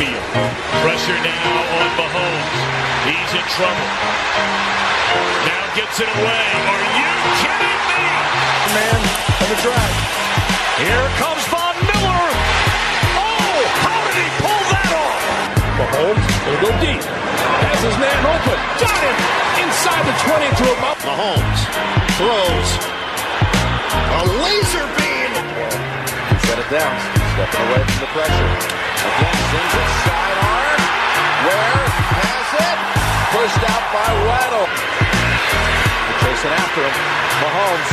downfield. Pressure now on Mahomes. He's in trouble. Now gets it away. Are you kidding me? Man of the drive. Here comes Von Miller. Oh, how did he pull that off? Mahomes will go deep. Has his man open. Got him. Inside the 20 to a bump. Mahomes throws a laser beam. Set it down. Stepping away from the pressure. Again, sends a sidearm. Ware has it. Pushed out by Waddle. They're chasing after him. Mahomes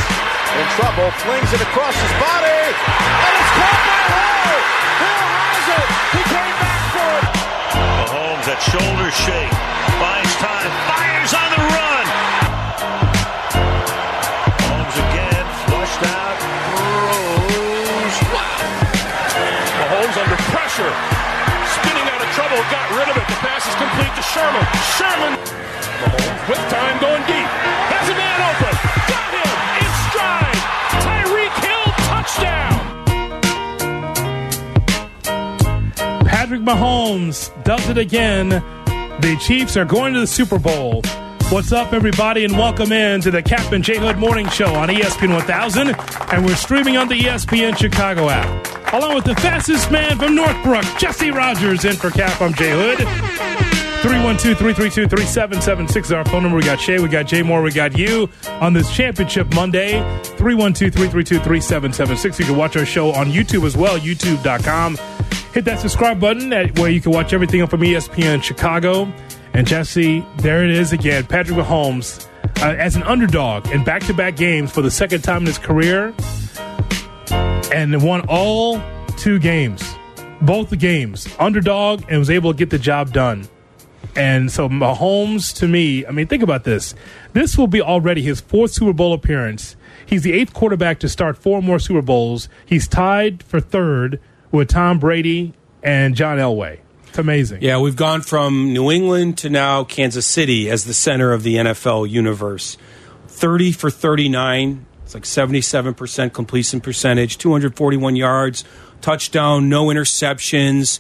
in trouble. Flings it across his body. And it's caught by Hill. Hill has it. He came back for it. Mahomes, that shoulder shake. Buys time. Fires on the run. Mahomes again. Flushed out. Throws. Wow. Mahomes under pressure. Spinning out of trouble. Got rid of it. The pass is complete to Sherman. Sherman. Mahomes with time going deep. Has a man open. Got him. In stride. Tyreek Hill. Touchdown. Patrick Mahomes does it again. The Chiefs are going to the Super Bowl. What's up, everybody, and welcome in to the Captain Jay Hood Morning Show on ESPN 1000, and we're streaming on the ESPN Chicago app, along with the fastest man from Northbrook, Jesse Rogers, in for Cap. I'm Jay Hood. 312-332-3776 is our phone number. We got Shay, we got Jay Moore, we got you on this Championship Monday. 312-332-3776. You can watch our show on YouTube as well, youtube.com. Hit that subscribe button where you can watch everything from ESPN Chicago. And Jesse, there it is again. Patrick Mahomes as an underdog in back-to-back games for the second time in his career. And won all two games. Both the games. Underdog, and was able to get the job done. And so Mahomes, to me, I mean, think about this. This will be already his fourth Super Bowl appearance. He's the eighth quarterback to start four more Super Bowls. He's tied for third with Tom Brady and John Elway. It's amazing. Yeah, we've gone from New England to now Kansas City as the center of the NFL universe. 30 for 39. It's like 77% completion percentage, 241 yards, touchdown, no interceptions,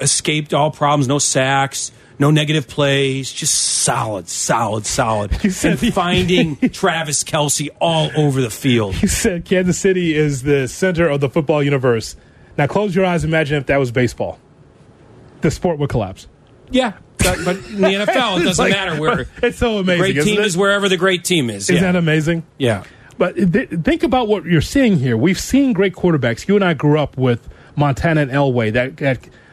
escaped all problems, no sacks, no negative plays, just solid. And finding Travis Kelce all over the field. You said Kansas City is the center of the football universe. Now close your eyes and imagine if that was baseball. The sport would collapse. Yeah, but in the NFL, it doesn't matter where. It's so amazing. The great team is wherever the great team is. Isn't that amazing? Yeah. But think about what you're seeing here. We've seen great quarterbacks. You and I grew up with Montana and Elway.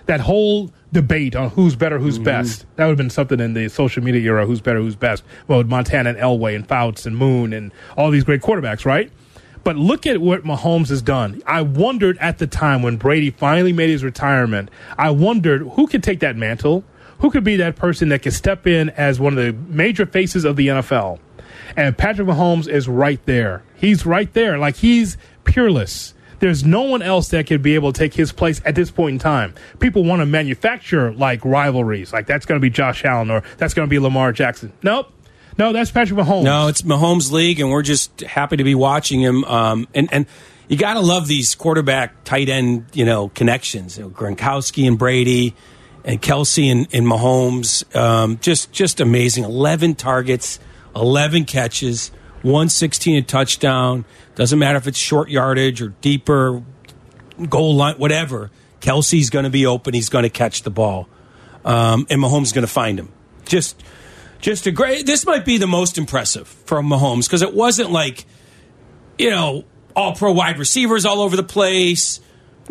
That whole debate on who's better, who's best. That would have been something in the social media era, who's better, who's best. Well, Montana and Elway and Fouts and Moon and all these great quarterbacks, right? But look at what Mahomes has done. I wondered at the time when Brady finally made his retirement, I wondered who could take that mantle, who could be that person that could step in as one of the major faces of the NFL. And Patrick Mahomes is right there. He's right there. Like, he's peerless. There's no one else that could be able to take his place at this point in time. People want to manufacture, like, rivalries. Like, that's going to be Josh Allen or that's going to be Lamar Jackson. Nope. No, that's Patrick Mahomes. No, it's Mahomes' league, and we're just happy to be watching him. And you got to love these quarterback, tight end, connections. Gronkowski and Brady and Kelce and Mahomes. Just amazing. 11 targets, 11 catches. 116 a touchdown. Doesn't matter if it's short yardage or deeper, goal line, whatever. Kelce's going to be open. He's going to catch the ball. And Mahomes is going to find him. Just a great – this might be the most impressive from Mahomes because it wasn't like, all-pro wide receivers all over the place.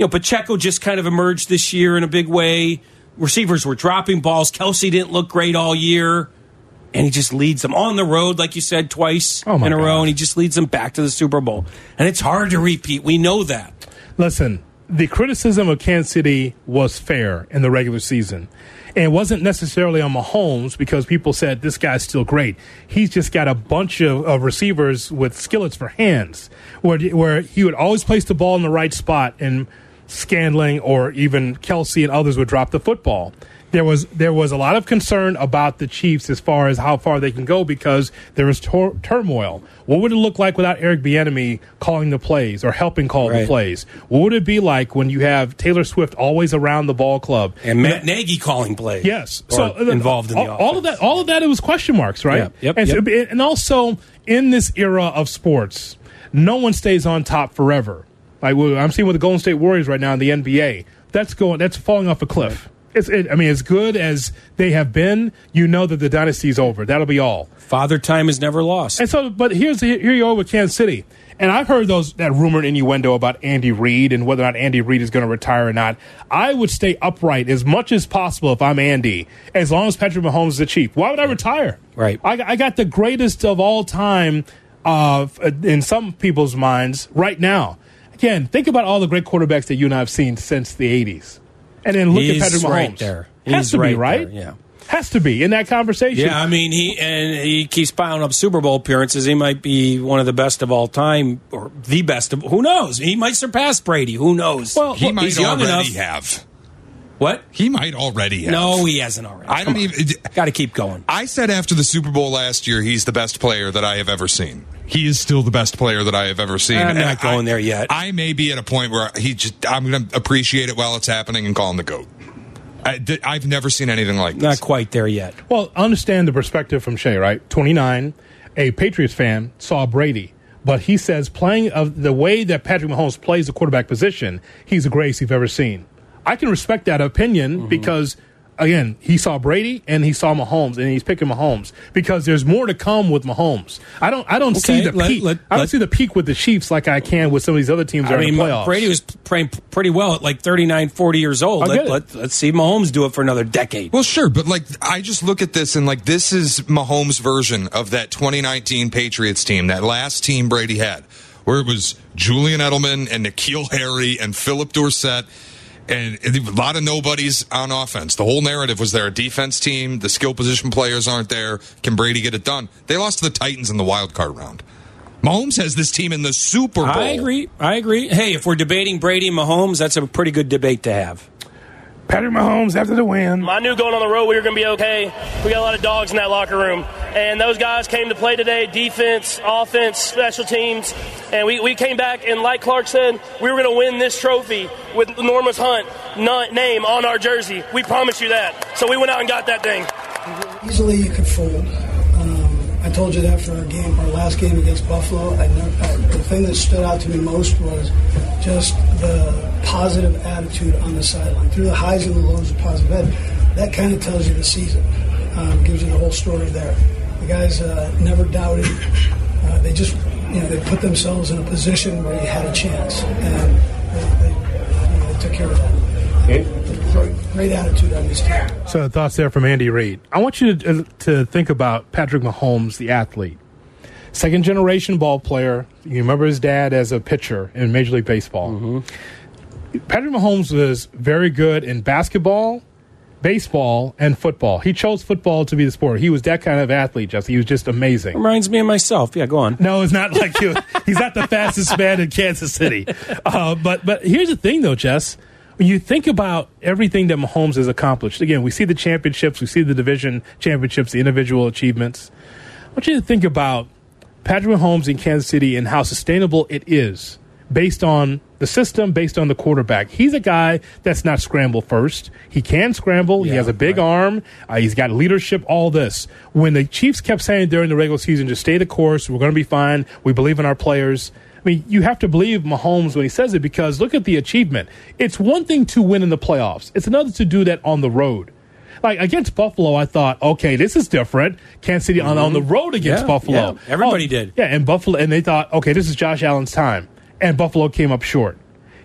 Pacheco just kind of emerged this year in a big way. Receivers were dropping balls. Kelce didn't look great all year. And he just leads them on the road, like you said, twice in a row. And he just leads them back to the Super Bowl. And it's hard to repeat. We know that. Listen, the criticism of Kansas City was fair in the regular season. And it wasn't necessarily on Mahomes because people said, this guy's still great. He's just got a bunch of receivers with skillets for hands where he would always place the ball in the right spot and Scandling or even Kelce and others would drop the football. there was a lot of concern about the Chiefs as far as how far they can go because there was turmoil. What would it look like without Eric Bieniemy calling the plays or helping call the plays? What would it be like when you have Taylor Swift always around the ball club and Matt Nagy calling plays? Yes, so involved in the offense. All of that, it was question marks, right? Yep. And also in this era of sports, no one stays on top forever. Like I'm seeing with the Golden State Warriors right now in the NBA, that's falling off a cliff. Right. As good as they have been, you know that the dynasty's over. That'll be all. Father time is never lost. And so, but here you are with Kansas City, and I've heard that rumor and innuendo about Andy Reid and whether or not Andy Reid is going to retire or not. I would stay upright as much as possible if I'm Andy, as long as Patrick Mahomes is the Chief. Why would I retire? Right. I got the greatest of all time in some people's minds right now. Again, think about all the great quarterbacks that you and I have seen since the 80s. And then look at Patrick Mahomes. Right there. Has to be, right? Yeah. Has to be in that conversation. Yeah, I mean, he keeps piling up Super Bowl appearances. He might be one of the best of all time, or the best of. Who knows? He might surpass Brady. Who knows? Well, he might already have. What? He might already have. No, he hasn't already. I don't even. Got to keep going. I said after the Super Bowl last year, he's the best player that I have ever seen. He is still the best player that I have ever seen. I'm not going there yet. I may be at a point where I'm going to appreciate it while it's happening and call him the GOAT. I've never seen anything like this. Not quite there yet. Well, understand the perspective from Shea, right? 29, a Patriots fan, saw Brady. But he says playing of the way that Patrick Mahomes plays the quarterback position, he's the greatest you've ever seen. I can respect that opinion because, again, he saw Brady and he saw Mahomes, and he's picking Mahomes because there's more to come with Mahomes. I don't see the peak with the Chiefs like I can with some of these other teams that are in the playoffs. Brady was playing pretty well at like 39, 40 years old. Let's see Mahomes do it for another decade. Well, sure, but I just look at this and this is Mahomes' version of that 2019 Patriots team, that last team Brady had, where it was Julian Edelman and N'Keal Harry and Philip Dorsett. And a lot of nobodies on offense. The whole narrative was they're a defense team. The skill position players aren't there. Can Brady get it done? They lost to the Titans in the wild card round. Mahomes has this team in the Super Bowl. I agree. Hey, if we're debating Brady and Mahomes, that's a pretty good debate to have. Patrick Mahomes after the win. I knew going on the road we were going to be okay. We got a lot of dogs in that locker room. And those guys came to play today, defense, offense, special teams. And we came back, and like Clark said, we were going to win this trophy with Normus Hunt's name on our jersey. We promise you that. So we went out and got that thing. Easily you could fold. I told you that for our last game against Buffalo. The thing that stood out to me most was just the positive attitude on the sideline. Through the highs and the lows of positive attitude, that kind of tells you the season. Gives you the whole story there. The guys never doubted. They just, they put themselves in a position where they had a chance, and they took care of that. Great attitude on this team. So the thoughts there from Andy Reid. I want you to think about Patrick Mahomes, the athlete. Second generation ball player. You remember his dad as a pitcher in Major League Baseball. Mm-hmm. Patrick Mahomes was very good in basketball, baseball, and football. He chose football to be the sport. He was that kind of athlete, Jesse. He was just amazing. Reminds me of myself. Yeah, go on. No, it's not like you. He's not the fastest man in Kansas City. But here's the thing, though, Jess. When you think about everything that Mahomes has accomplished, again, we see the championships, we see the division championships, the individual achievements. I want you to think about Patrick Mahomes in Kansas City and how sustainable it is based on the system, based on the quarterback. He's a guy that's not scramble first. He can scramble. Yeah, he has a big arm. He's got leadership, all this. When the Chiefs kept saying during the regular season, just stay the course, we're going to be fine, we believe in our players. I mean, you have to believe Mahomes when he says it because look at the achievement. It's one thing to win in the playoffs. It's another to do that on the road. Like against Buffalo, I thought, okay, this is different. Kansas City on the road against Buffalo. Yeah, everybody did. Yeah, and Buffalo, and they thought, okay, this is Josh Allen's time. And Buffalo came up short.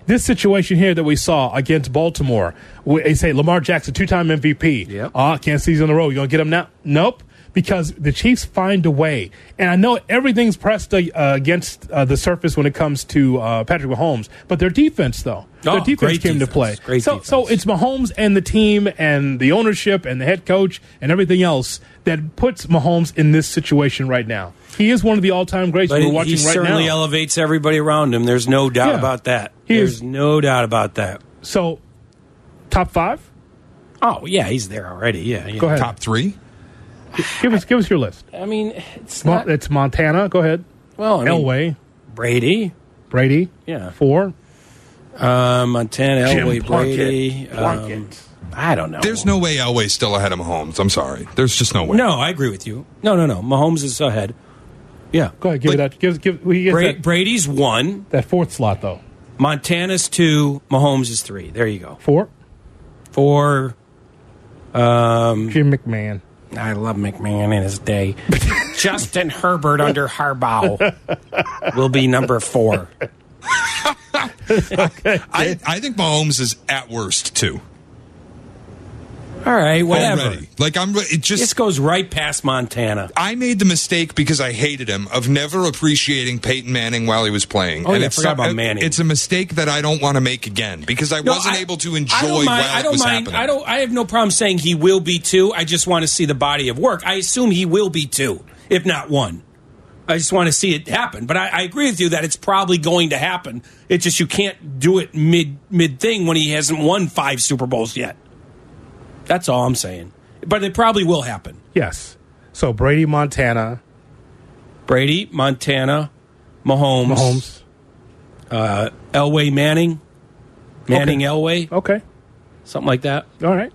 This situation here that we saw against Baltimore, they say Lamar Jackson, two-time MVP. Yep. Kansas City's on the road. You going to get him now? Nope. Because the Chiefs find a way. And I know everything's pressed against the surface when it comes to Patrick Mahomes. But their defense, though. Their defense came to play. So it's Mahomes and the team and the ownership and the head coach and everything else that puts Mahomes in this situation right now. He is one of the all-time greats we're watching right now. He certainly elevates everybody around him. There's no doubt about that. There's no doubt about that. So, top 5? Oh, yeah, he's there already. Yeah, yeah. Go ahead. Top three? Give us your list. I mean, it's not... It's Montana. Go ahead. Well, I mean, Elway. Brady. Yeah. 4. Montana, Jim Elway, Plunkett. Brady. I don't know. There's no way Elway's still ahead of Mahomes. I'm sorry. There's just no way. No, I agree with you. No. Mahomes is ahead. Yeah. Go ahead. Give it that. Brady's 1. That 4th slot, though. Montana's 2. Mahomes is 3. There you go. 4. Jim McMahon. I love McMahon in his day. Justin Herbert under Harbaugh will be number 4. Okay. I think Mahomes is at worst 2. All right, whatever. Already. It just goes right past Montana. I made the mistake because I hated him of never appreciating Peyton Manning while he was playing. Oh, and I forgot about Manning. It's a mistake that I don't want to make again because I wasn't able to enjoy while it was happening. I have no problem saying he will be 2. I just want to see the body of work. I assume he will be 2, if not 1. I just want to see it happen. But I agree with you that it's probably going to happen. It's just you can't do it mid thing when he hasn't won 5 Super Bowls yet. That's all I'm saying. But it probably will happen. Yes. So Brady, Montana, Mahomes. Elway, Manning, okay. Elway. Okay. Something like that. All right.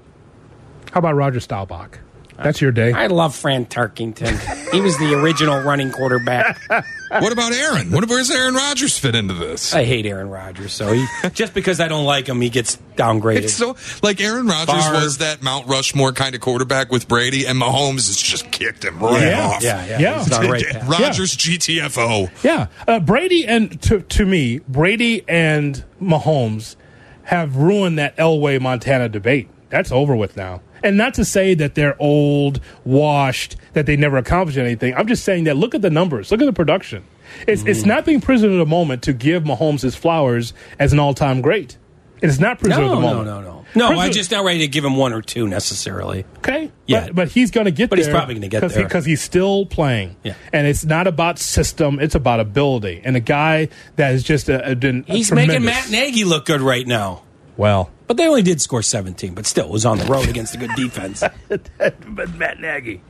How about Roger Staubach? That's your day. I love Fran Tarkington. He was the original running quarterback. What about Aaron? Where's Aaron Rodgers fit into this? I hate Aaron Rodgers. So just because I don't like him, he gets downgraded. It's so like Aaron Rodgers was that Mount Rushmore kind of quarterback with Brady, and Mahomes has just kicked him right off. Yeah. He's not right. Rodgers GTFO. Yeah, Brady and to me, Brady and Mahomes have ruined that Elway Montana debate. That's over with now. And not to say that they're old, washed, that they never accomplished anything. I'm just saying that look at the numbers. Look at the production. It's not being prisoner of the moment to give Mahomes his flowers as an all-time great. It's not prisoner of the moment. No. I'm just not ready to give him 1 or 2 necessarily. Okay. Yeah. But he's going to get there. But he's probably going to get there. Because he's still playing. Yeah. And it's not about system. It's about ability. And a guy that has just been he's tremendous. Making Matt Nagy look good right now. Well. But they only did score 17, but still, it was on the road against a good defense. But Matt Nagy.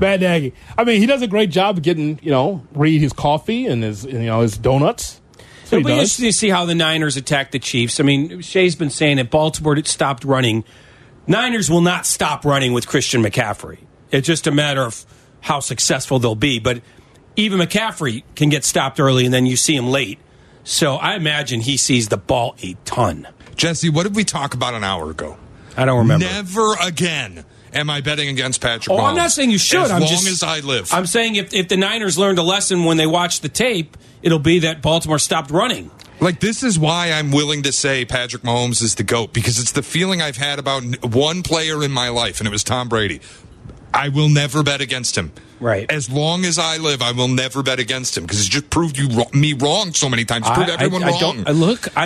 I mean, he does a great job getting, Reed his coffee and his donuts. So it'll be interesting to see how the Niners attack the Chiefs. I mean, Shea's been saying that Baltimore stopped running. Niners will not stop running with Christian McCaffrey. It's just a matter of how successful they'll be. But even McCaffrey can get stopped early, and then you see him late. So I imagine he sees the ball a ton. Jesse, what did we talk about an hour ago? I don't remember. Never again am I betting against Patrick Mahomes. I'm not saying you should. As long as I live. I'm saying if the Niners learned a lesson when they watched the tape, it'll be that Baltimore stopped running. This is why I'm willing to say Patrick Mahomes is the GOAT, because it's the feeling I've had about one player in my life, and it was Tom Brady. I will never bet against him. Right. As long as I live, I will never bet against him because he's just proved me wrong so many times. Proved everyone wrong. I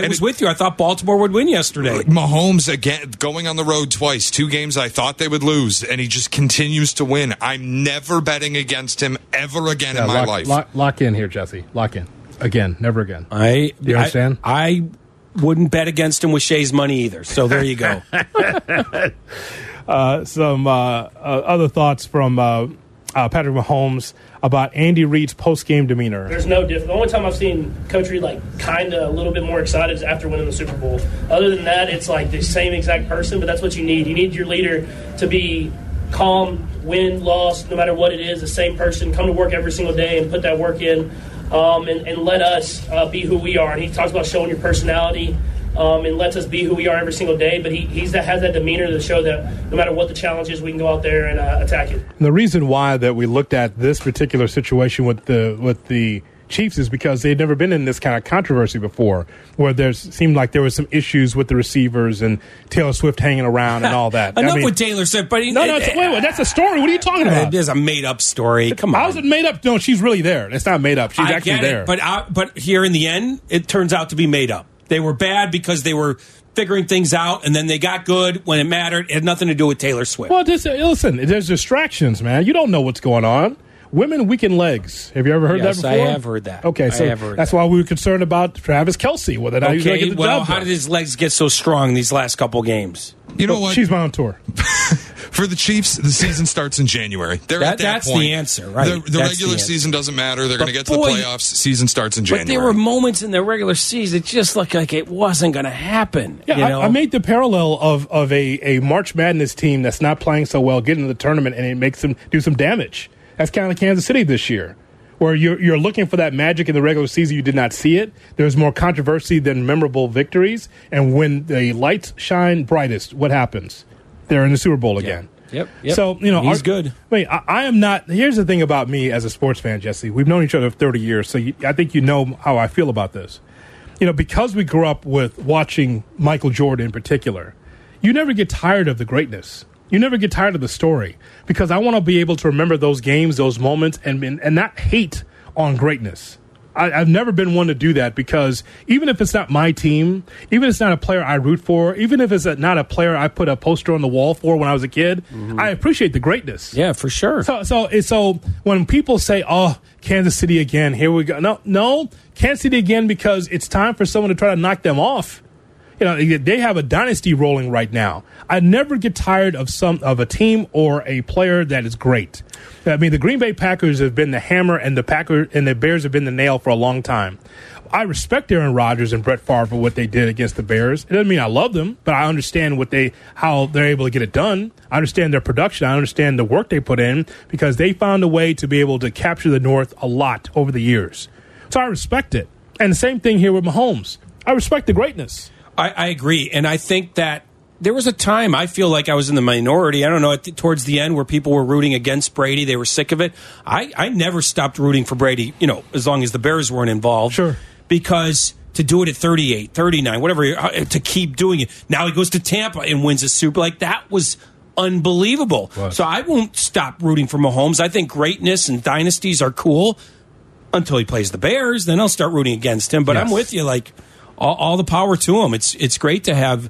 was with you. I thought Baltimore would win yesterday. Mahomes, again, going on the road twice, 2 games I thought they would lose, and he just continues to win. I'm never betting against him ever again in my life. Lock in here, Jesse. Lock in. Again. Never again. Do you understand? I wouldn't bet against him with Shea's money either, so there you go. Some other thoughts from... Patrick Mahomes about Andy Reid's post-game demeanor. There's no difference. The only time I've seen Coach Reid kind of a little bit more excited is after winning the Super Bowl. Other than that, it's the same exact person, but that's what you need. You need your leader to be calm, win, loss, no matter what it is, the same person. Come to work every single day and put that work in and let us be who we are. And he talks about showing your personality and lets us be who we are every single day. But he has that demeanor to show that no matter what the challenge is, we can go out there and attack it. And the reason why that we looked at this particular situation with the Chiefs is because they'd never been in this kind of controversy before, where there seemed like there was some issues with the receivers and Taylor Swift hanging around and all that. Enough with Taylor Swift, but wait, that's a story. What are you talking about? It is a made up story. Come on, how's it made up? No, she's really there. It's not made up. She's actually there. But here in the end, it turns out to be made up. They were bad because they were figuring things out, and then they got good when it mattered. It had nothing to do with Taylor Swift. Well, listen, there's distractions, man. You don't know what's going on. Women weaken legs. Have you ever heard that before? Yes, I have heard that. Okay, so that's why we were concerned about Travis Kelce, whether or not he's going to get the job. How did his legs get so strong these last couple games? You know what? She's on tour. For the Chiefs, the season starts in January. That's point. The answer, right? The regular season doesn't matter. They're going to get to the playoffs. Season starts in January. But there were moments in the regular season it just looked like it wasn't going to happen. Yeah, you know? I made the parallel of a March Madness team that's not playing so well, getting to the tournament, and it makes them do some damage. That's kind of Kansas City this year, where you're looking for that magic in the regular season. You did not see it. There's more controversy than memorable victories. And when the lights shine brightest, what happens? They're in the Super Bowl again. Yep. So, you know, he's good. I mean, I am not. Here's the thing about me as a sports fan, Jesse. We've known each other for 30 years, so I think you know how I feel about this. You know, because we grew up with watching Michael Jordan in particular, you never get tired of the greatness. You never get tired of the story, because I want to be able to remember those games, those moments, and not hate on greatness. I've never been one to do that, because even if it's not my team, even if it's not a player I root for, even if it's not a player I put a poster on the wall for when I was a kid, I appreciate the greatness. Yeah, for sure. So when people say, oh, Kansas City again, here we go. No, Kansas City again, because it's time for someone to try to knock them off. You know, they have a dynasty rolling right now. I never get tired of a team or a player that is great. I mean, the Green Bay Packers have been the hammer, and the Bears have been the nail for a long time. I respect Aaron Rodgers and Brett Favre for what they did against the Bears. It doesn't mean I love them, but I understand how they're able to get it done. I understand their production. I understand the work they put in, because they found a way to be able to capture the North a lot over the years. So I respect it. And the same thing here with Mahomes. I respect the greatness. I agree, and I think that there was a time I feel like I was in the minority. I don't know, towards the end, where people were rooting against Brady. They were sick of it. I never stopped rooting for Brady, you know, as long as the Bears weren't involved. Sure. Because to do it at 38, 39, whatever, to keep doing it. Now he goes to Tampa and wins a Super. Like, that was unbelievable. Wow. So I won't stop rooting for Mahomes. I think greatness and dynasties are cool until he plays the Bears. Then I'll start rooting against him. But yes. I'm with you, like... All the power to him. It's great to have,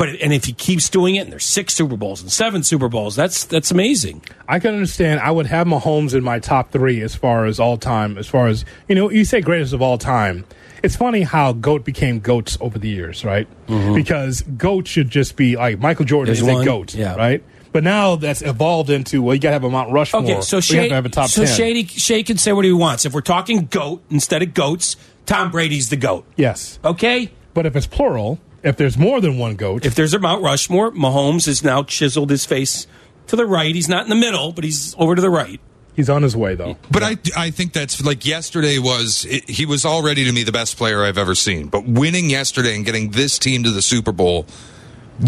and if he keeps doing it, and there's 6 Super Bowls and 7 Super Bowls, that's amazing. I can understand. I would have Mahomes in my top 3 as far as all time. As far as, you know, you say greatest of all time. It's funny how GOAT became GOATs over the years, right? Mm-hmm. Because GOAT should just be like Michael Jordan is a GOAT, yeah. Right? But now that's evolved into, well, you got to have a Mount Rushmore. Okay, so you have to have a top 10. Shay can say what he wants. If we're talking GOAT instead of GOATs, Tom Brady's the GOAT. Yes. Okay? But if it's plural, if there's more than one GOAT. If there's a Mount Rushmore, Mahomes has now chiseled his face to the right. He's not in the middle, but he's over to the right. He's on his way, though. But yeah. I think that's, like, yesterday he was already, to me, the best player I've ever seen. But winning yesterday and getting this team to the Super Bowl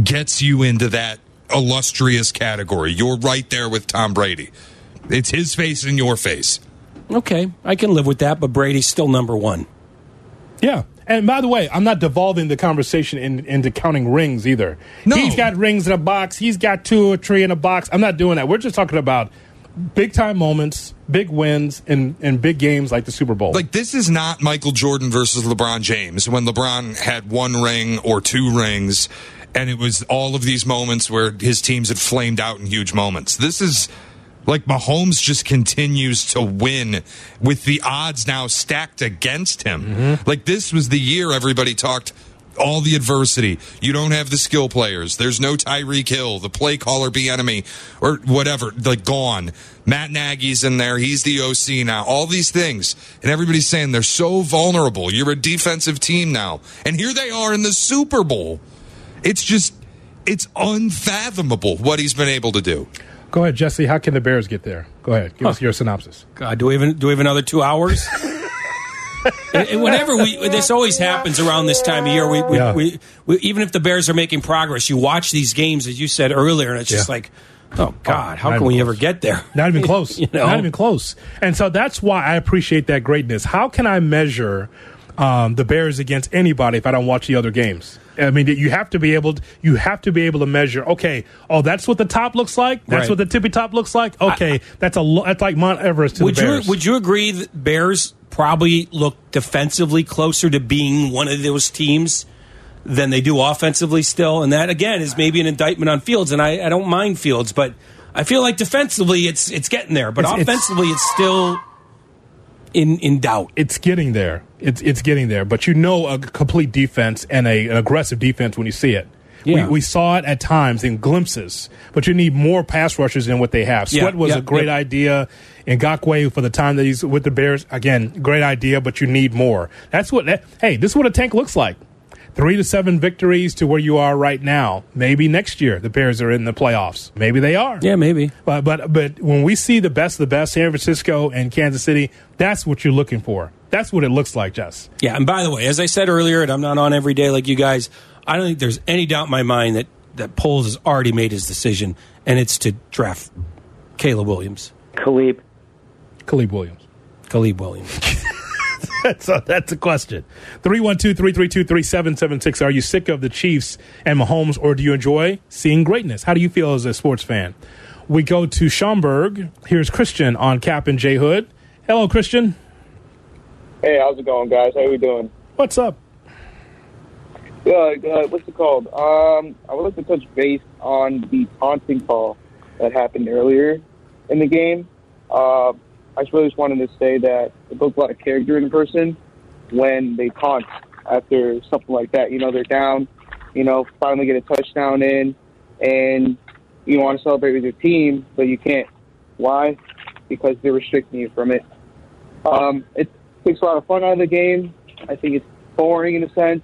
gets you into that illustrious category. You're right there with Tom Brady. It's his face and your face. Okay, I can live with that, but Brady's still number one. Yeah, and by the way, I'm not devolving the conversation into counting rings either. No. He's got rings in a box. He's got 2 or 3 in a box. I'm not doing that. We're just talking about big-time moments, big wins, and big games like the Super Bowl. Like, this is not Michael Jordan versus LeBron James, when LeBron had 1 ring or 2 rings. And it was all of these moments where his teams had flamed out in huge moments. This is like Mahomes just continues to win with the odds now stacked against him. Mm-hmm. Like, this was the year everybody talked all the adversity. You don't have the skill players. There's no Tyreek Hill, the play caller Bieniemy or whatever, like, gone. Matt Nagy's in there. He's the OC now. All these things. And everybody's saying they're so vulnerable. You're a defensive team now. And here they are in the Super Bowl. It's unfathomable what he's been able to do. Go ahead, Jesse. How can the Bears get there? Go ahead. Give us your synopsis. God, do we have another 2 hours? This always happens around this time of year. We even if the Bears are making progress, you watch these games, as you said earlier, and it's just like, oh, God, how can we ever get there? Not even close. You know? Not even close. And so that's why I appreciate that greatness. How can I measure the Bears against anybody if I don't watch the other games? I mean, you have to be able to measure. Okay, that's what the top looks like. That's right. What the tippy top looks like. Okay, that's like Mount Everest to the Bears. Would you agree that Bears probably look defensively closer to being one of those teams than they do offensively still? And that again is maybe an indictment on Fields. And I don't mind Fields, but I feel like defensively it's getting there, but offensively it's still in doubt. It's getting there. It's getting there. But you know, a complete defense and an aggressive defense when you see it. Yeah. We saw it at times in glimpses, but you need more pass rushers than what they have. Sweat was a great idea. Ngakoue, for the time that he's with the Bears, again, great idea, but you need more. That's what. Hey, this is what a tank looks like. 3 to 7 victories to where you are right now. Maybe next year the Bears are in the playoffs. Maybe they are. Yeah, maybe. But when we see the best of the best, San Francisco and Kansas City, that's what you're looking for. That's what it looks like, Jess. Yeah, and by the way, as I said earlier, and I'm not on every day like you guys, I don't think there's any doubt in my mind that Poles has already made his decision, and it's to draft Caleb Williams. Caleb Williams. That's a question. 312-332-3776. Are you sick of the Chiefs and Mahomes, or do you enjoy seeing greatness? How do you feel as a sports fan? We go to Schaumburg. Here's Christian on Cap and Jay Hood. Hello, Christian. Hey, how's it going, guys? How we doing? What's up? What's it called? I would like to touch base on the taunting call that happened earlier in the game. I really just wanted to say that it builds a lot of character in a person when they taunt after something like that. You know, they're down, you know, finally get a touchdown in, and you want to celebrate with your team, but you can't. Why? Because they're restricting you from it. It takes a lot of fun out of the game. I think it's boring in a sense.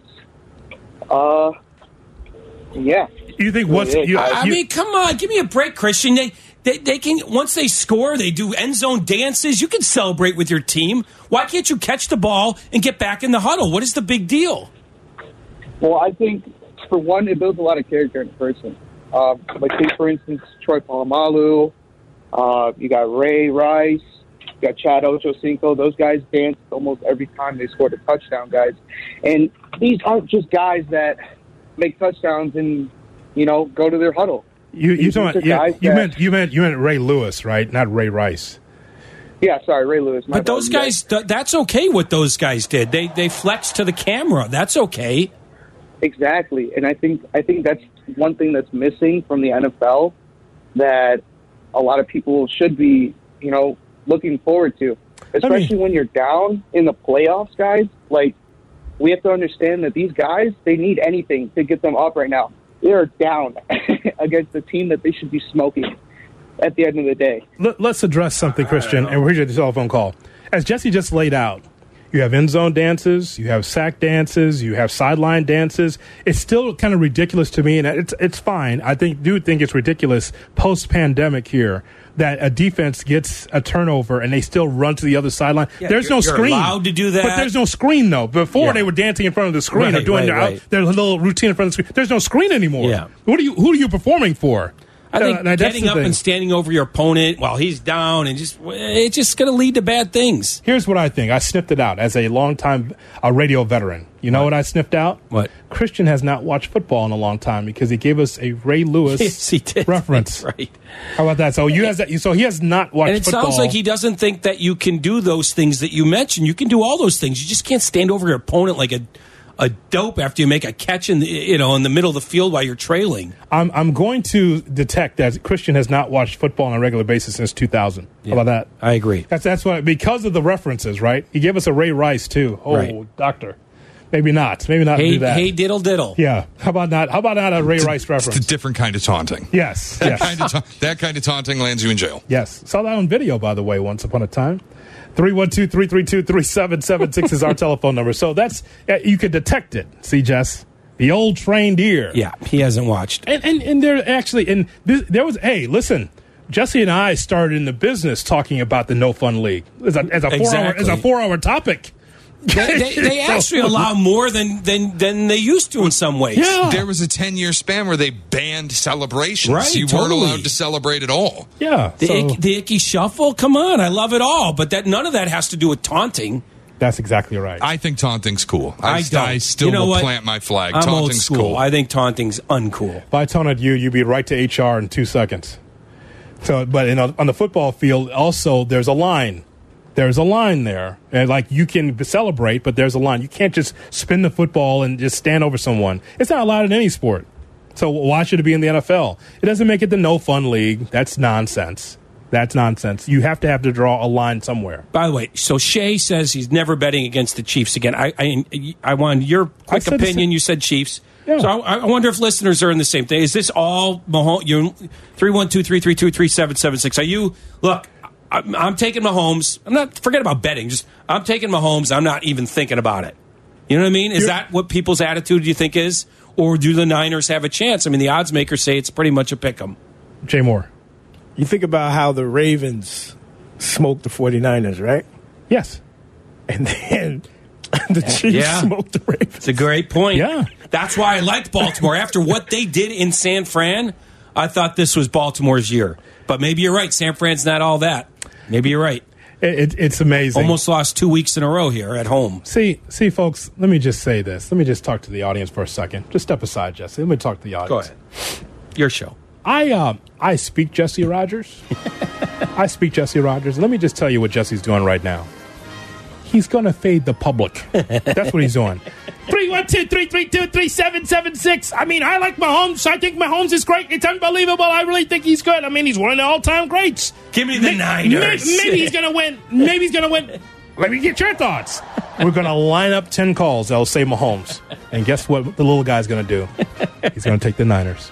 Yeah. You think what's... I mean, come on. Give me a break, Christian. They can, once they score, they do end zone dances. You can celebrate with your team. Why can't you catch the ball and get back in the huddle? What is the big deal? Well, I think, for one, it builds a lot of character in a person. Like, say, for instance, Troy Polamalu. You got Ray Rice. You got Chad Ochocinco. Those guys danced almost every time they scored a touchdown, guys. And these aren't just guys that make touchdowns and, you know, go to their huddle. You meant Ray Lewis, right? Not Ray Rice. Yeah, sorry, Ray Lewis. But those guys, that's okay what those guys did. They flexed to the camera. That's okay. Exactly, and I think that's one thing that's missing from the NFL that a lot of people should be, you know, looking forward to, especially when you're down in the playoffs, guys. Like, we have to understand that these guys, they need anything to get them up right now. They're down against the team that they should be smoking at the end of the day. Let's address something, Christian, and we're here at the telephone call. As Jesse just laid out, you have end zone dances, you have sack dances, you have sideline dances. It's still kind of ridiculous to me, and it's fine. I do think it's ridiculous post-pandemic here that a defense gets a turnover and they still run to the other sideline. Yeah, there's no screen. You're allowed to do that. But there's no screen, though. Before they were dancing in front of the screen or doing their little routine in front of the screen. There's no screen anymore. Yeah. Who are you performing for? I think getting up and standing over your opponent while he's down, and it's just going to lead to bad things. Here's what I think. I sniffed it out as a longtime radio veteran. You know what I sniffed out? What? Christian has not watched football in a long time because he gave us a Ray Lewis reference. Right. How about that? So he has not watched football. And it sounds like he doesn't think that you can do those things that you mentioned. You can do all those things. You just can't stand over your opponent like a dope after you make a catch in the middle of the field while you're trailing. I'm going to detect that Christian has not watched football on a regular basis since 2000. Yeah, how about that? I agree. That's why, because of the references, right? He gave us a Ray Rice too. Oh, right. Doctor. Maybe not do that. Hey, diddle, diddle. Yeah. How about not a Ray Rice reference? It's a different kind of taunting. Yes. That kind of taunting lands you in jail. Yes. Saw that on video, by the way, once upon a time. 312-332-3776 is our telephone number. So that's, you could detect it. See, Jess, the old trained ear. Yeah, he hasn't watched. And there actually, and there was, hey, listen, Jesse and I started in the business talking about the No Fun League as a four-hour topic. They actually allow more than they used to in some ways. Yeah. There was a 10-year span where they banned celebrations. Right, you weren't allowed to celebrate at all. Yeah. The icky shuffle? Come on, I love it all. But none of that has to do with taunting. That's exactly right. I think taunting's cool. I still plant my flag. I'm taunting's cool. I think taunting's uncool. If I taunted you, you'd be right to HR in 2 seconds. So, but on the football field, also, there's a line. There's a line there. And like, you can celebrate, but there's a line. You can't just spin the football and just stand over someone. It's not allowed in any sport. So why should it be in the NFL? It doesn't make it the no-fun league. That's nonsense. That's nonsense. You have to draw a line somewhere. By the way, so Shea says he's never betting against the Chiefs again. I want your quick opinion. You said Chiefs. Yeah. So I wonder if listeners are in the same thing. Is this all Mahomes? You're 312-332-3776. Are you – look, I'm taking Mahomes. I'm not – forget about betting. Just I'm taking Mahomes. I'm not even thinking about it. You know what I mean? Is that what people's attitude you think is? Or do the Niners have a chance? I mean, the odds makers say it's pretty much a pick 'em. Jay Moore. You think about how the Ravens smoked the 49ers, right? Yes. And then the Chiefs smoked the Ravens. It's a great point. Yeah. That's why I liked Baltimore. After what they did in San Fran, I thought this was Baltimore's year. But maybe you're right. San Fran's not all that. Maybe you're right. It's amazing. Almost lost 2 weeks in a row here at home. See, folks, let me just say this. Let me just talk to the audience for a second. Just step aside, Jesse. Let me talk to the audience. Go ahead. Your show. I speak Jesse Rogers. I speak Jesse Rogers. Let me just tell you what Jesse's doing right now. He's going to fade the public. That's what he's doing. 312-332-3776. I mean, I like Mahomes. I think Mahomes is great. It's unbelievable. I really think he's good. I mean, he's one of the all-time greats. Give me the Niners. Maybe he's going to win. Maybe he's going to win. Let me get your thoughts. We're going to line up 10 calls. I'll say Mahomes. And guess what the little guy's going to do? He's going to take the Niners.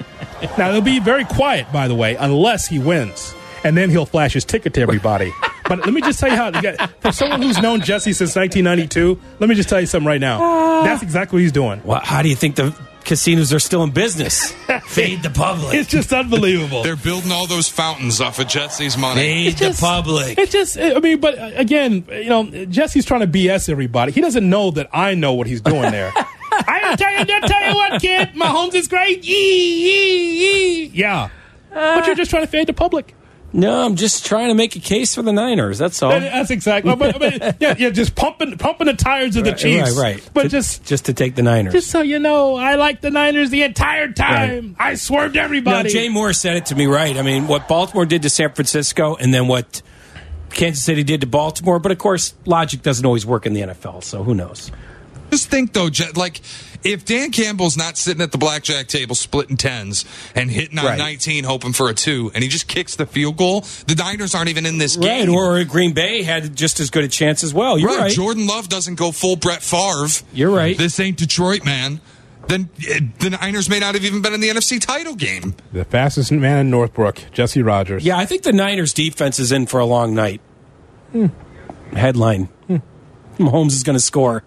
Now, they'll be very quiet, by the way, unless he wins. And then he'll flash his ticket to everybody. But let me just tell you how, for someone who's known Jesse since 1992, let me just tell you something right now. That's exactly what he's doing. Well, how do you think the casinos are still in business? Fade the public. It's just unbelievable. They're building all those fountains off of Jesse's money. Fade the public. It's just, I mean, but again, you know, Jesse's trying to BS everybody. He doesn't know that I know what he's doing there. I tell you what, kid. Mahomes is great. Yeah. But you're just trying to fade the public. No, I'm just trying to make a case for the Niners. That's all. That's exactly. But yeah, just pumping the tires of the Chiefs. Right. But just to take the Niners. Just so you know, I like the Niners the entire time. Right. I swerved everybody. No, Jay Moore said it to me right. I mean, what Baltimore did to San Francisco, and then what Kansas City did to Baltimore. But of course, logic doesn't always work in the NFL. So who knows? Just think, though, like, if Dan Campbell's not sitting at the blackjack table splitting tens and hitting on 19 hoping for a 2, and he just kicks the field goal, the Niners aren't even in this game. Or Green Bay had just as good a chance as well. You're right. Jordan Love doesn't go full Brett Favre. You're right. This ain't Detroit, man. Then the Niners may not have even been in the NFC title game. The fastest man in Northbrook, Jesse Rogers. Yeah, I think the Niners' defense is in for a long night. Headline. Mahomes is going to score.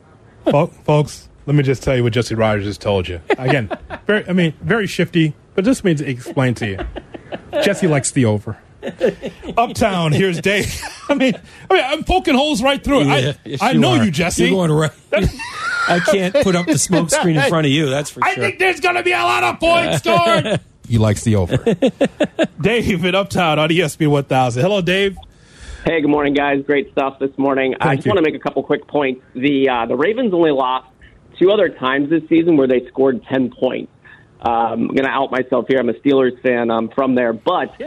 Folks, let me just tell you what Jesse Rogers just told you. Again, very shifty, but this means explain to you. Jesse likes the over. Uptown, here's Dave. I'm poking holes right through it. Yeah, I know you, Jesse. You're going right. I can't put up the smoke screen in front of you, that's for sure. I think there's going to be a lot of points scored. He likes the over. Dave in Uptown on ESPN 1000. Hello, Dave. Hey, good morning, guys. Great stuff this morning. I just want to make a couple quick points. The Ravens only lost 2 other times this season where they scored 10 points. I'm going to out myself here. I'm a Steelers fan. I'm from there. But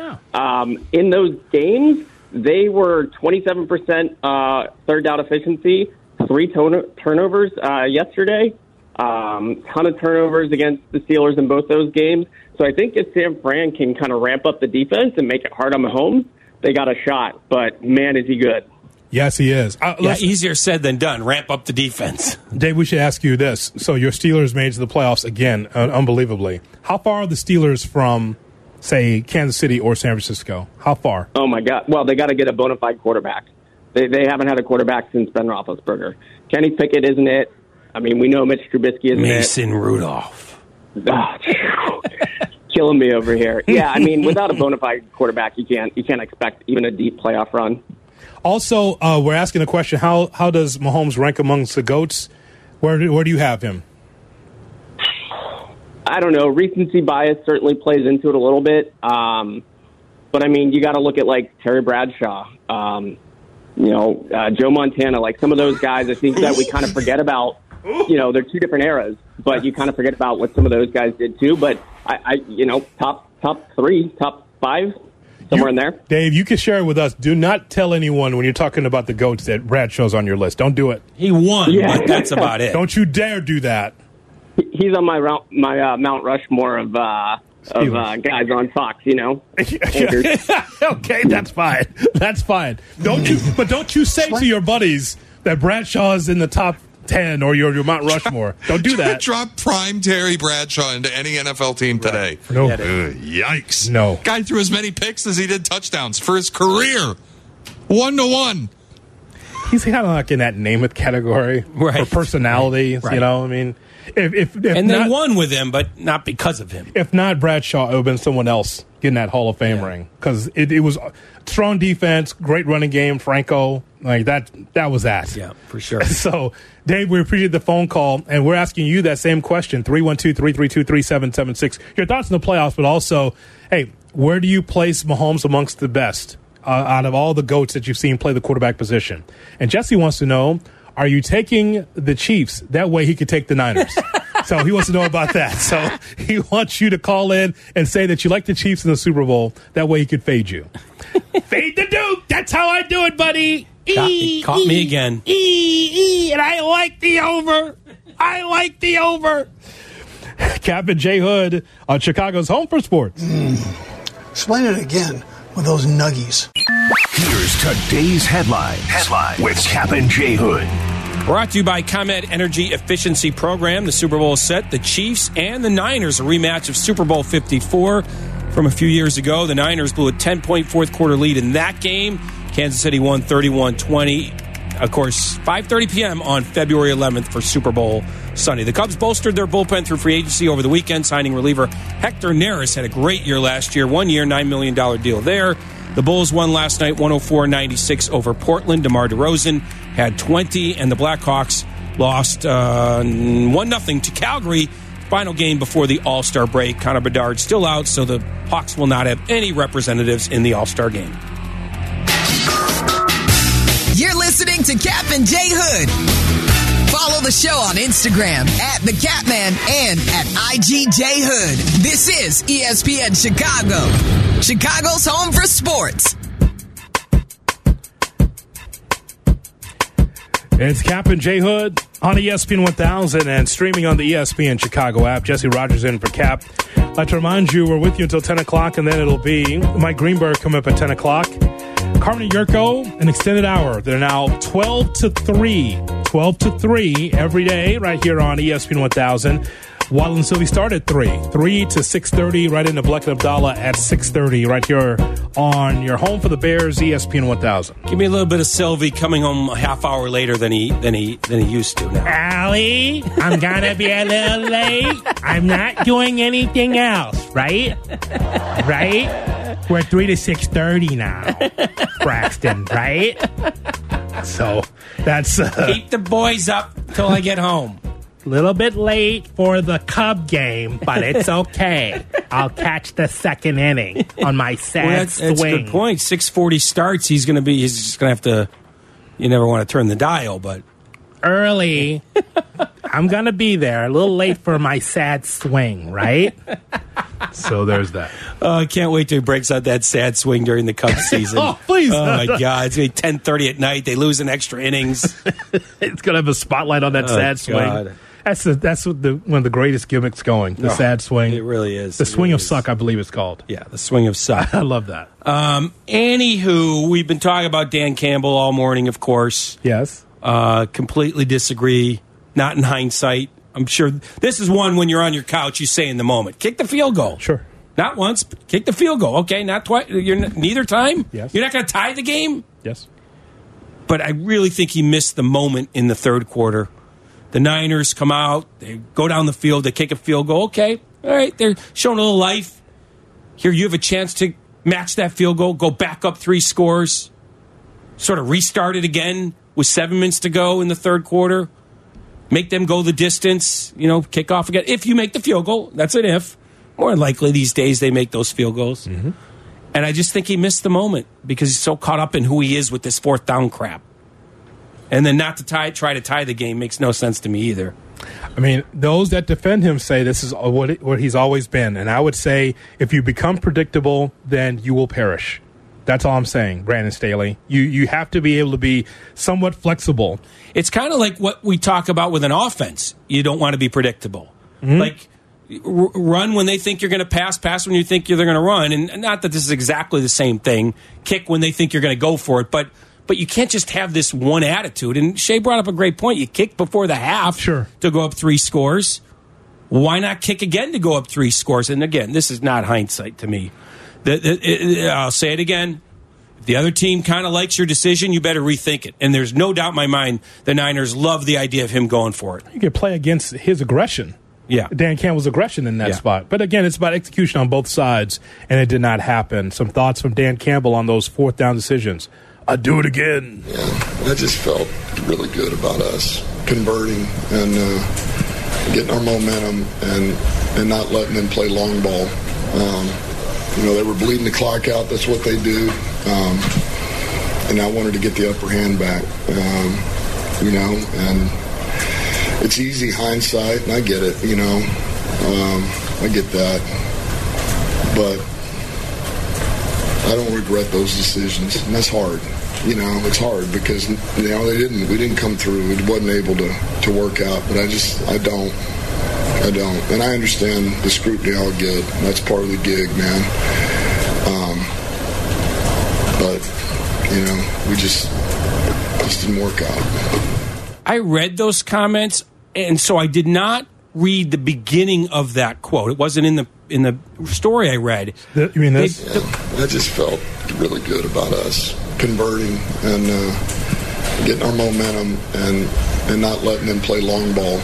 in those games, they were 27% third-down efficiency, 3 turnovers yesterday, ton of turnovers against the Steelers in both those games. So I think if San Fran can kind of ramp up the defense and make it hard on Mahomes, they got a shot, but man, is he good. Yes, he is. Easier said than done. Ramp up the defense. Dave, we should ask you this. So your Steelers made it to the playoffs again, unbelievably. How far are the Steelers from, say, Kansas City or San Francisco? How far? Oh, my God. Well, they got to get a bona fide quarterback. They haven't had a quarterback since Ben Roethlisberger. Kenny Pickett isn't it. I mean, we know Mitch Trubisky isn't Mason Rudolph. Oh, killing me over here. Yeah, I mean, without a bona fide quarterback, you can't expect even a deep playoff run. Also, we're asking the question: How does Mahomes rank amongst the GOATs? Where do you have him? I don't know. Recency bias certainly plays into it a little bit, but I mean, you got to look at like Terry Bradshaw, Joe Montana, like some of those guys. I think that we kind of forget about. You know, they're 2 different eras, but you kind of forget about what some of those guys did too. But top 3, top 5, somewhere in there. Dave, you can share it with us. Do not tell anyone when you're talking about the GOATs that Bradshaw's on your list. Don't do it. He won, but that's about it. Don't you dare do that. He's on my Mount Rushmore of guys on Fox, you know. Okay, that's fine. That's fine. Don't you say to your buddies that Bradshaw's in the top 10 or your Mount Rushmore. Don't do that. Drop prime Terry Bradshaw into any NFL team today. Right. No. Yikes. No. Guy threw as many picks as he did touchdowns for his career. 1-to-1. He's kind of like in that Namath category for personality. Right. You know, I mean, if they won with him, but not because of him. If not Bradshaw, it would have been someone else getting that Hall of Fame ring because it was strong defense, great running game, Franco. Like that was that. Yeah, for sure. So, Dave, we appreciate the phone call, and we're asking you that same question, 312-332-3776. Your thoughts on the playoffs, but also, hey, where do you place Mahomes amongst the best out of all the GOATs that you've seen play the quarterback position? And Jesse wants to know, are you taking the Chiefs? That way he could take the Niners. So he wants to know about that. So he wants you to call in and say that you like the Chiefs in the Super Bowl. That way he could fade you. Fade the Duke. That's how I do it, buddy. Caught me again. And I like the over. I like the over. Captain Jay Hood on Chicago's Home for Sports. Explain it again with those nuggies. Here's today's headline with Captain Jay Hood. Brought to you by ComEd Energy Efficiency Program. The Super Bowl is set. The Chiefs and the Niners, a rematch of Super Bowl 54 from a few years ago. The Niners blew a 10-point fourth quarter lead in that game. Kansas City won 31-20. Of course, 5:30 p.m. on February 11th for Super Bowl Sunday. The Cubs bolstered their bullpen through free agency over the weekend, signing reliever Hector Neris. Had a great year last year. 1 year, $9 million deal there. The Bulls won last night 104-96 over Portland. DeMar DeRozan had 20, and the Blackhawks lost 1-0 to Calgary. Final game before the All-Star break. Connor Bedard still out, so the Hawks will not have any representatives in the All-Star game. You're listening to Captain Jay Hood. Follow the show on Instagram @TheCatman and @IGJHood. This is ESPN Chicago, Chicago's home for sports. It's Captain Jay Hood on ESPN 1000 and streaming on the ESPN Chicago app. Jesse Rogers in for Cap. I'd like to remind you, we're with you until 10 o'clock, and then it'll be Mike Greenberg coming up at 10 o'clock. Carmen and Yurko, an extended hour. They're now 12 to 3. 12 to 3 every day right here on ESPN 1000. Waddle and Sylvie start at 3. 3 to 6:30 right into Bleck and Abdallah at 6:30 right here on your home for the Bears, ESPN 1000. Give me a little bit of Sylvie coming home a half hour later than he used to now. Allie, I'm going to be a little late. I'm not doing anything else, right? Right? We're 3 to 6:30 now. Braxton, right? So that's keep the boys up till I get home. Little bit late for the Cub game, but it's okay. I'll catch the second inning on my sad swing. That's a good point. 6:40 starts. He's just gonna have to. You never want to turn the dial, but early. I'm gonna be there. A little late for my sad swing, right? So there's that. I can't wait till he breaks out that sad swing during the Cubs season. Oh, please. Oh, my God. It's going to be 10:30 at night. They lose an extra innings. It's going to have a spotlight on that sad swing. God. That's one of the greatest gimmicks going, sad swing. It really is. The it swing really of is. Suck, I believe it's called. Yeah, the swing of suck. I love that. Anywho, we've been talking about Dan Campbell all morning, of course. Yes. Completely disagree. Not in hindsight. I'm sure this is one when you're on your couch, you say in the moment, kick the field goal. Sure. Not once, but kick the field goal. Okay, not twice. Neither time? Yes. You're not going to tie the game? Yes. But I really think he missed the moment in the third quarter. The Niners come out. They go down the field. They kick a field goal. Okay, all right. They're showing a little life. Here, you have a chance to match that field goal, go back up 3 scores, sort of restart it again with 7 minutes to go in the third quarter. Make them go the distance, kick off again. If you make the field goal, that's an if. More than likely these days they make those field goals. Mm-hmm. And I just think he missed the moment because he's so caught up in who he is with this fourth down crap. And then not to try to tie the game makes no sense to me either. I mean, those that defend him say this is what he's always been. And I would say if you become predictable, then you will perish. That's all I'm saying, Brandon Staley. You have to be able to be somewhat flexible. It's kind of like what we talk about with an offense. You don't want to be predictable. Mm-hmm. Like, run when they think you're going to pass, pass when you think they're going to run. And not that this is exactly the same thing. Kick when they think you're going to go for it. But you can't just have this one attitude. And Shea brought up a great point. You kicked before the half to go up three scores. Why not kick again to go up three scores? And again, this is not hindsight to me. I'll say it again. If the other team kind of likes your decision, you better rethink it. And there's no doubt in my mind the Niners love the idea of him going for it. You can play against his aggression. Yeah, Dan Campbell's aggression in that spot. But again, it's about execution on both sides, and it did not happen. Some thoughts from Dan Campbell on those fourth down decisions. I'd do it again. Yeah, I just felt really good about us converting and getting our momentum and not letting them play long ball. They were bleeding the clock out. That's what they do. And I wanted to get the upper hand back, and it's easy hindsight, and I get it, I get that. But I don't regret those decisions, and that's hard. It's hard because, we didn't come through. It wasn't able to work out, but I don't. And I understand the scrutiny I'll get. That's part of the gig, man. We just didn't work out. I read those comments, and so I did not read the beginning of that quote. It wasn't in the story I read. I just felt really good about us converting and getting our momentum and not letting them play long ball.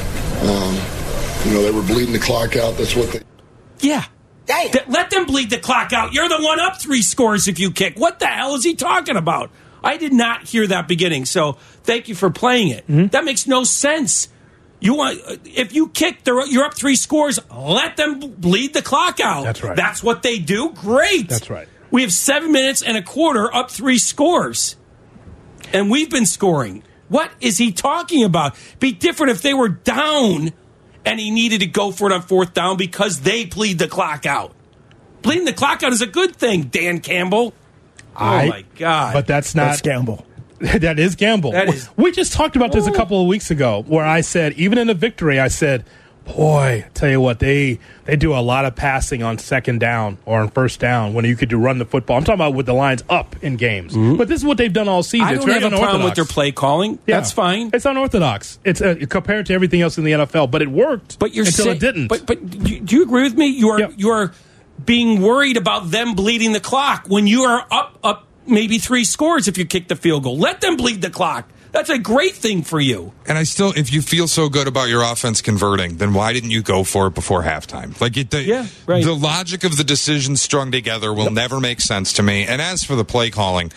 They were bleeding the clock out. That's what they. Yeah. Let them bleed the clock out. You're the one up three scores if you kick. What the hell is he talking about? I did not hear that beginning, so thank you for playing it. Mm-hmm. That makes no sense. If you kick, you're up three scores, let them bleed the clock out. That's right. That's what they do? Great. That's right. We have 7 minutes and a quarter up three scores, and we've been scoring. What is he talking about? Be different if they were down and he needed to go for it on fourth down because they bleed the clock out. Bleeding the clock out is a good thing, Dan Campbell. Oh, my God. But that's not... That's gamble. That is gamble. That is... We just talked about this a couple of weeks ago where I said, even in a victory, I said, boy, tell you what, they do a lot of passing on second down or on first down when you could do run the football. I'm talking about with the Lions up in games. Mm-hmm. But this is what they've done all season. I don't have a problem with their play calling. Yeah. That's fine. It's unorthodox. It's compared to everything else in the NFL, but it worked it didn't. But do you agree with me? You are being worried about them bleeding the clock when you are up maybe three scores if you kick the field goal. Let them bleed the clock. That's a great thing for you. And if you feel so good about your offense converting, then why didn't you go for it before halftime? The logic of the decision strung together will never make sense to me. And as for the play calling,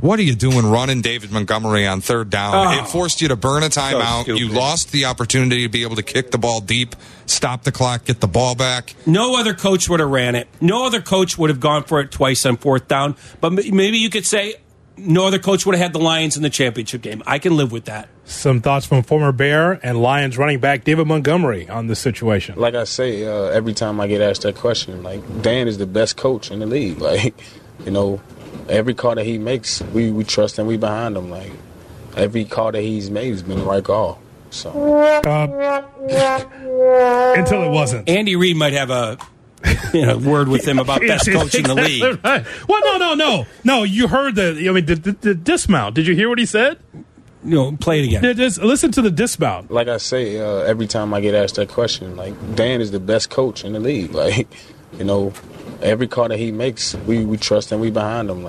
what are you doing running David Montgomery on third down? Oh, it forced you to burn a timeout. So you lost the opportunity to be able to kick the ball deep, stop the clock, get the ball back. No other coach would have ran it. No other coach would have gone for it twice on fourth down. But maybe you could say no other coach would have had the Lions in the championship game. I can live with that. Some thoughts from former Bear and Lions running back David Montgomery on this situation. Like I say, every time I get asked that question, Dan is the best coach in the league. Every call that he makes, we trust and we behind him. Every call that he's made has been the right call. So until it wasn't. Andy Reid might have a word with him about best coach in the league. Right. Well, no. You heard the dismount. Did you hear what he said? No, play it again. Just listen to the dismount. Like I say, every time I get asked that question, Dan is the best coach in the league. Every call that he makes, we trust and we behind him.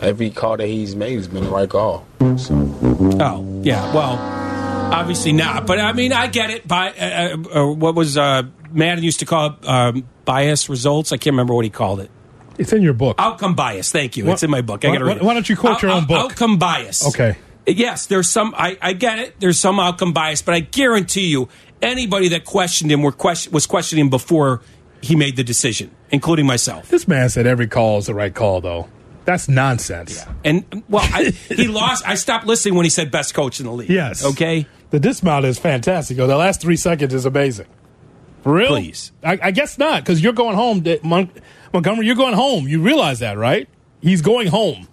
Every call that he's made has been the right call. So. Oh, yeah. Well, obviously not. But, I get it. What was Madden used to call it bias results? I can't remember what he called it. It's in your book. Outcome bias. Thank you. It's in my book. I got to read it. Why don't you quote your own book? Outcome bias. Okay. Yes, there's some. I get it. There's some outcome bias. But I guarantee you, anybody that questioned him was questioning him before he made the decision, including myself. This man said every call is the right call, though. That's nonsense. Yeah. And, he lost. I stopped listening when he said best coach in the league. Yes. Okay? The dismount is fantastic. The last 3 seconds is amazing. Really? Please. I guess not, because you're going home. Montgomery, you're going home. You realize that, right? He's going home.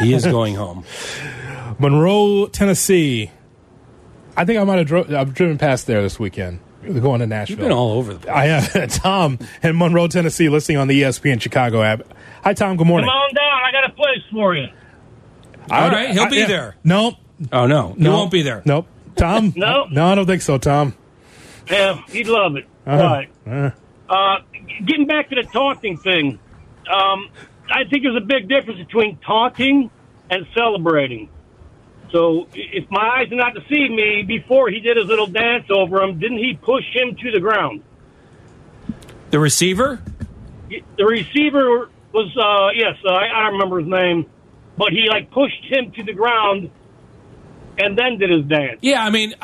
He is going home. Monroe, Tennessee. I think I might have driven past there this weekend. going to Nashville. You've been all over the place. I have. Tom in Monroe, Tennessee, listening on the ESPN Chicago app. Hi, Tom. Good morning. Come on down. I got a place for you. All right. He'll be there. Nope. Oh, no. He won't be there. Nope. Tom? No. No, I don't think so, Tom. Yeah, he'd love it. All right. Getting back to the taunting thing, I think there's a big difference between taunting and celebrating. So if my eyes are not deceiving me, before he did his little dance over him, didn't he push him to the ground? The receiver? The receiver was, yes, I remember his name. But he, pushed him to the ground and then did his dance. Yeah, I mean,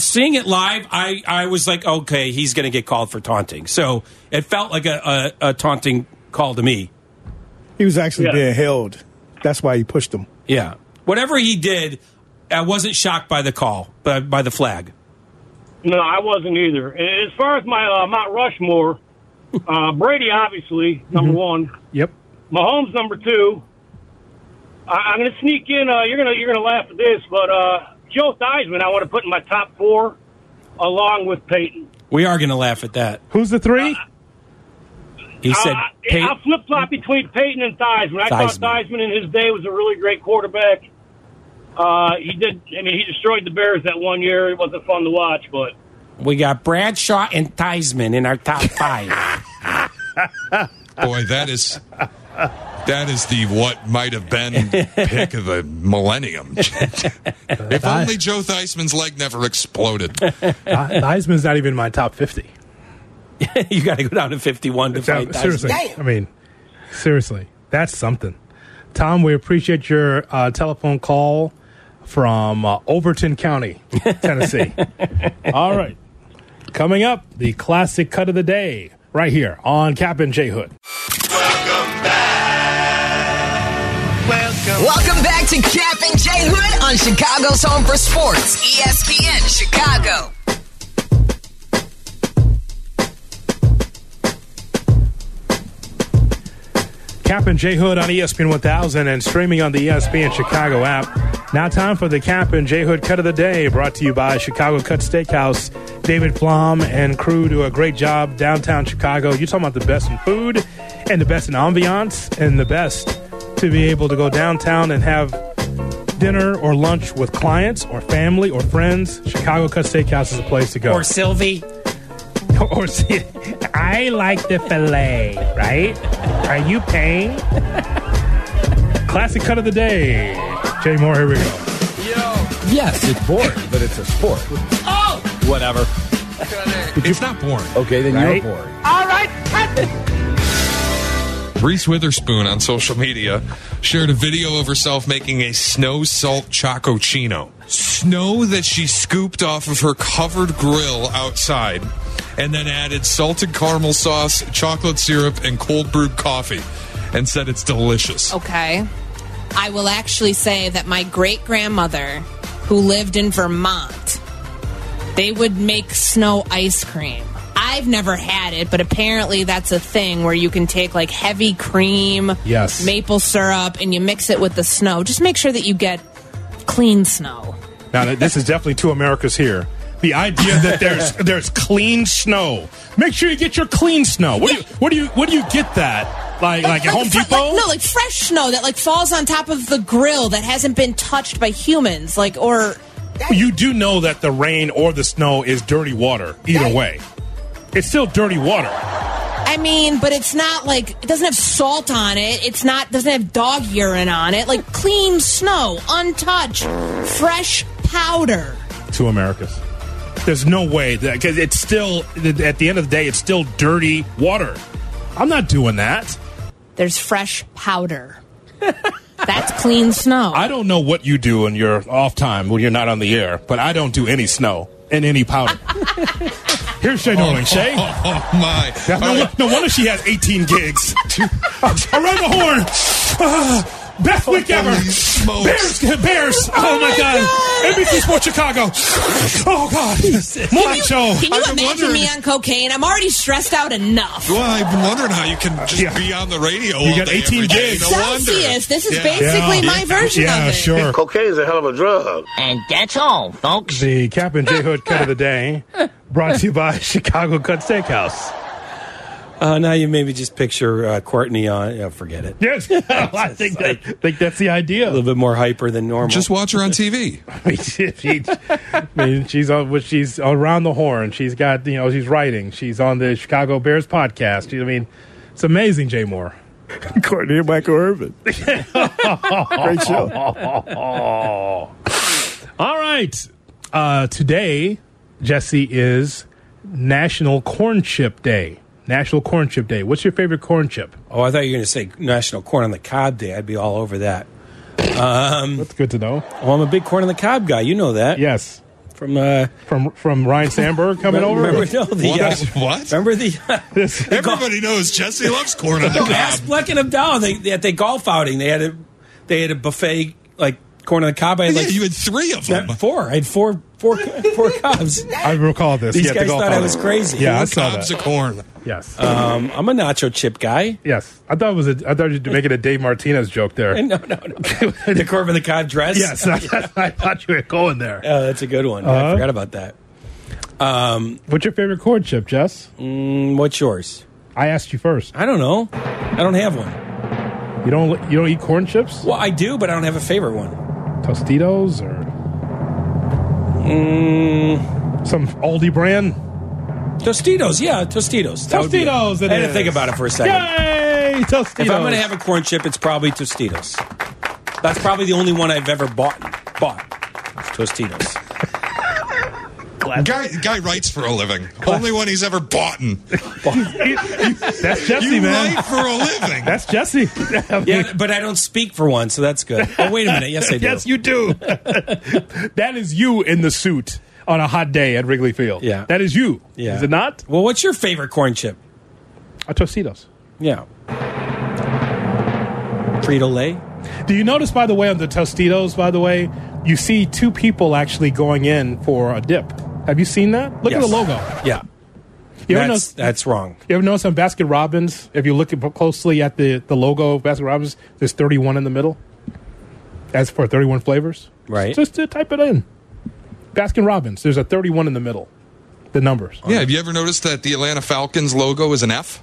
seeing it live, I was like, okay, he's going to get called for taunting. So it felt like a taunting call to me. He was actually being held. That's why he pushed him. Yeah. Whatever he did, I wasn't shocked by the call, by the flag. No, I wasn't either. And as far as my Mount Rushmore, Brady, obviously, number one. Yep. Mahomes, number two. I'm going to sneak in. You're going to laugh at this, but Joe Theismann, I want to put in my top four, along with Peyton. We are going to laugh at that. Who's the three? He said Peyton. I'll flip-flop between Peyton and Theismann. I thought Theismann in his day was a really great quarterback. He destroyed the Bears that one year. It wasn't fun to watch, but we got Bradshaw and Theismann in our top five. Boy, that is. That is the what might have been pick of the millennium. If only Joe Theismann's leg never exploded. Theismann's not even in my top 50. You got to go down to 51 to fight Theismann. Seriously, I mean, that's something. Tom, we appreciate your telephone call from Overton County, Tennessee. All right, coming up, the classic cut of the day right here on Captain Jay Hood. Welcome back to Cap and Jay Hood on Chicago's Home for Sports, ESPN Chicago. Cap and Jay Hood on ESPN 1000 and streaming on the ESPN Chicago app. Now time for the Cap and Jay Hood Cut of the Day, brought to you by Chicago Cut Steakhouse. David Plum and crew do a great job downtown Chicago. You're talking about the best in food and the best in ambiance and the best to be able to go downtown and have dinner or lunch with clients or family or friends. Chicago Cut Steakhouse is a place to go. Or Sylvie. Or I like the filet, right? Are you paying? Classic cut of the day. Jay Moore, here we go. Yo. Yes, it's boring, but it's a sport. Oh! Whatever. It's not boring. Okay, then you're boring. All right, cut. Reese Witherspoon on social media shared a video of herself making a snow salt chocochino. Snow that she scooped off of her covered grill outside and then added salted caramel sauce, chocolate syrup, and cold brewed coffee and said it's delicious. Okay. I will actually say that my great-grandmother, who lived in Vermont, they would make snow ice cream. I've never had it, but apparently that's a thing where you can take heavy cream, maple syrup, and you mix it with the snow. Just make sure that you get clean snow. Now, this is definitely two Americas here. The idea that there's clean snow. Make sure you get your clean snow. Where do you get that? Like at Home Depot? Fresh snow that falls on top of the grill that hasn't been touched by humans, or. You do know that the rain or the snow is dirty water either way. It's still dirty water. I mean, but it's not it doesn't have salt on it. It's not doesn't have dog urine on it. Clean snow, untouched, fresh powder. Two Americas. There's no way that because it's still at the end of the day, it's still dirty water. I'm not doing that. There's fresh powder. That's clean snow. I don't know what you do in your off time when you're not on the air, but I don't do any snow and any powder. Here's Shay Norling. Shay? Oh, my. No wonder she has 18 gigs. Around the horn. Best week ever. Bears. Oh, my God. NBC Sports Chicago. Oh, God. Morning show. Can you imagine me on cocaine? I'm already stressed out enough. Well, I've been wondering how you can just be on the radio. You got 18 gigs. Celsius. This is basically my version of it. Yeah, sure. Cocaine is a hell of a drug. And that's all, folks. The Captain Jay Hood cut of the day brought to you by Chicago Cut Steakhouse. Now you maybe just picture Courtney on. Forget it. Yes, I think that's the idea. A little bit more hyper than normal. Just watch her on TV. She's around the horn. She's got she's writing. She's on the Chicago Bears podcast. It's amazing, Jay Moore. Courtney and Michael Irvin. Great show. All right. Today, Jesse, is National Corn Chip Day. National Corn Chip Day. What's your favorite corn chip? Oh, I thought you were going to say National Corn on the Cob Day. I'd be all over that. That's good to know. Well, I'm a big corn on the cob guy. You know that. Yes. From Ryan Sandberg coming over? Everybody knows Jesse loves corn on the cob. Ask Bleck and Abdal. At their golf outing, they had a buffet, like, corn on the cob. I had you had three of them. Four. I had four cobs. I recall this. These guys thought I was crazy. Yeah, I saw cobs that. Of corn. Yes. I'm a nacho chip guy. Yes. I thought you were making a Dave Martinez joke there. No. The corn on the cob dress? Yes. I thought you were going there. Oh, that's a good one. I forgot about that. What's your favorite corn chip, Jess? What's yours? I asked you first. I don't know. I don't have one. You don't eat corn chips? Well, I do, but I don't have a favorite one. Tostitos or some Aldi brand? Tostitos, yeah, Tostitos. Tostitos, I had to think about it for a second. Yay, Tostitos. If I'm going to have a corn chip, it's probably Tostitos. That's probably the only one I've ever bought. Tostitos. Guy writes for a living. Only one he's ever bought. That's Jesse, man. You write for a living. That's Jesse. Yeah, but I don't speak for one, so that's good. Oh, wait a minute. Yes, I do. Yes, you do. That is you in the suit on a hot day at Wrigley Field. Yeah. That is you. Yeah. Is it not? Well, what's your favorite corn chip? A Tostitos. Yeah. Frito-Lay. Do you notice, by the way, on the Tostitos, you see two people actually going in for a dip. Have you seen that? Look at the logo. Yeah. That's wrong. You ever notice on Baskin Robbins, if you look closely at the logo of Baskin Robbins, there's 31 in the middle? That's for 31 flavors? Right. Just to type it in. Baskin Robbins, there's a 31 in the middle. The numbers. Yeah, have you ever noticed that the Atlanta Falcons logo is an F?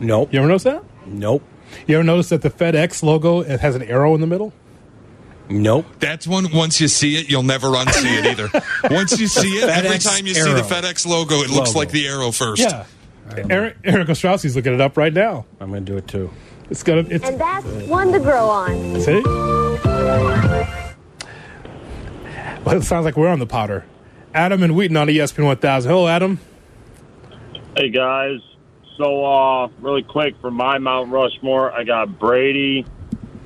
Nope. You ever notice that? Nope. You ever notice that the FedEx logo, it has an arrow in the middle? Nope. That's one, once you see it, you'll never unsee it either. Once you see it, every time you see the FedEx logo, it looks like the arrow first. Yeah. Eric Ostrowski's looking it up right now. I'm going to do it too. And that's one to grow on. See? Well, it sounds like we're on the Potter. Adam and Wheaton on ESPN 1000. Hello, Adam. Hey, guys. So, really quick, for my Mount Rushmore, I got Brady,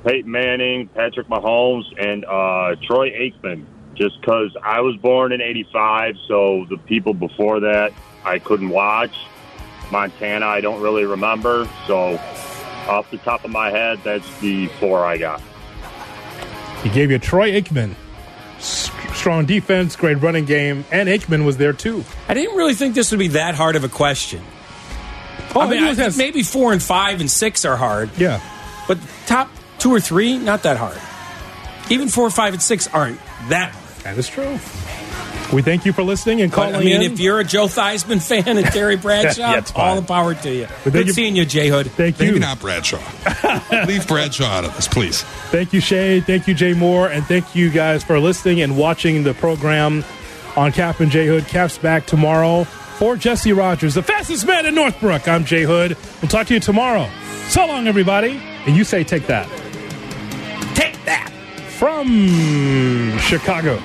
Peyton Manning, Patrick Mahomes, and Troy Aikman, just because I was born in 85, so the people before that I couldn't watch. Montana, I don't really remember. So off the top of my head, that's the four I got. He gave you Troy Aikman. Strong defense, great running game, and Aikman was there too. I didn't really think this would be that hard of a question. Oh, maybe 4 and 5 and 6 are hard. Yeah. But top 2 or 3, not that hard. Even 4, 5, and 6 aren't that hard. That is true. We thank you for listening and calling in. If you're a Joe Theismann fan and Terry Bradshaw, all the power to you. Good seeing you, Jay Hood. Thank you. Maybe not Bradshaw. Leave Bradshaw out of this, please. Thank you, Shay. Thank you, Jay Moore. And thank you guys for listening and watching the program on Cap and Jay Hood. Cap's back tomorrow. For Jesse Rogers, the fastest man in Northbrook, I'm Jay Hood. We'll talk to you tomorrow. So long, everybody. And you say, take that. Take that. From Chicago.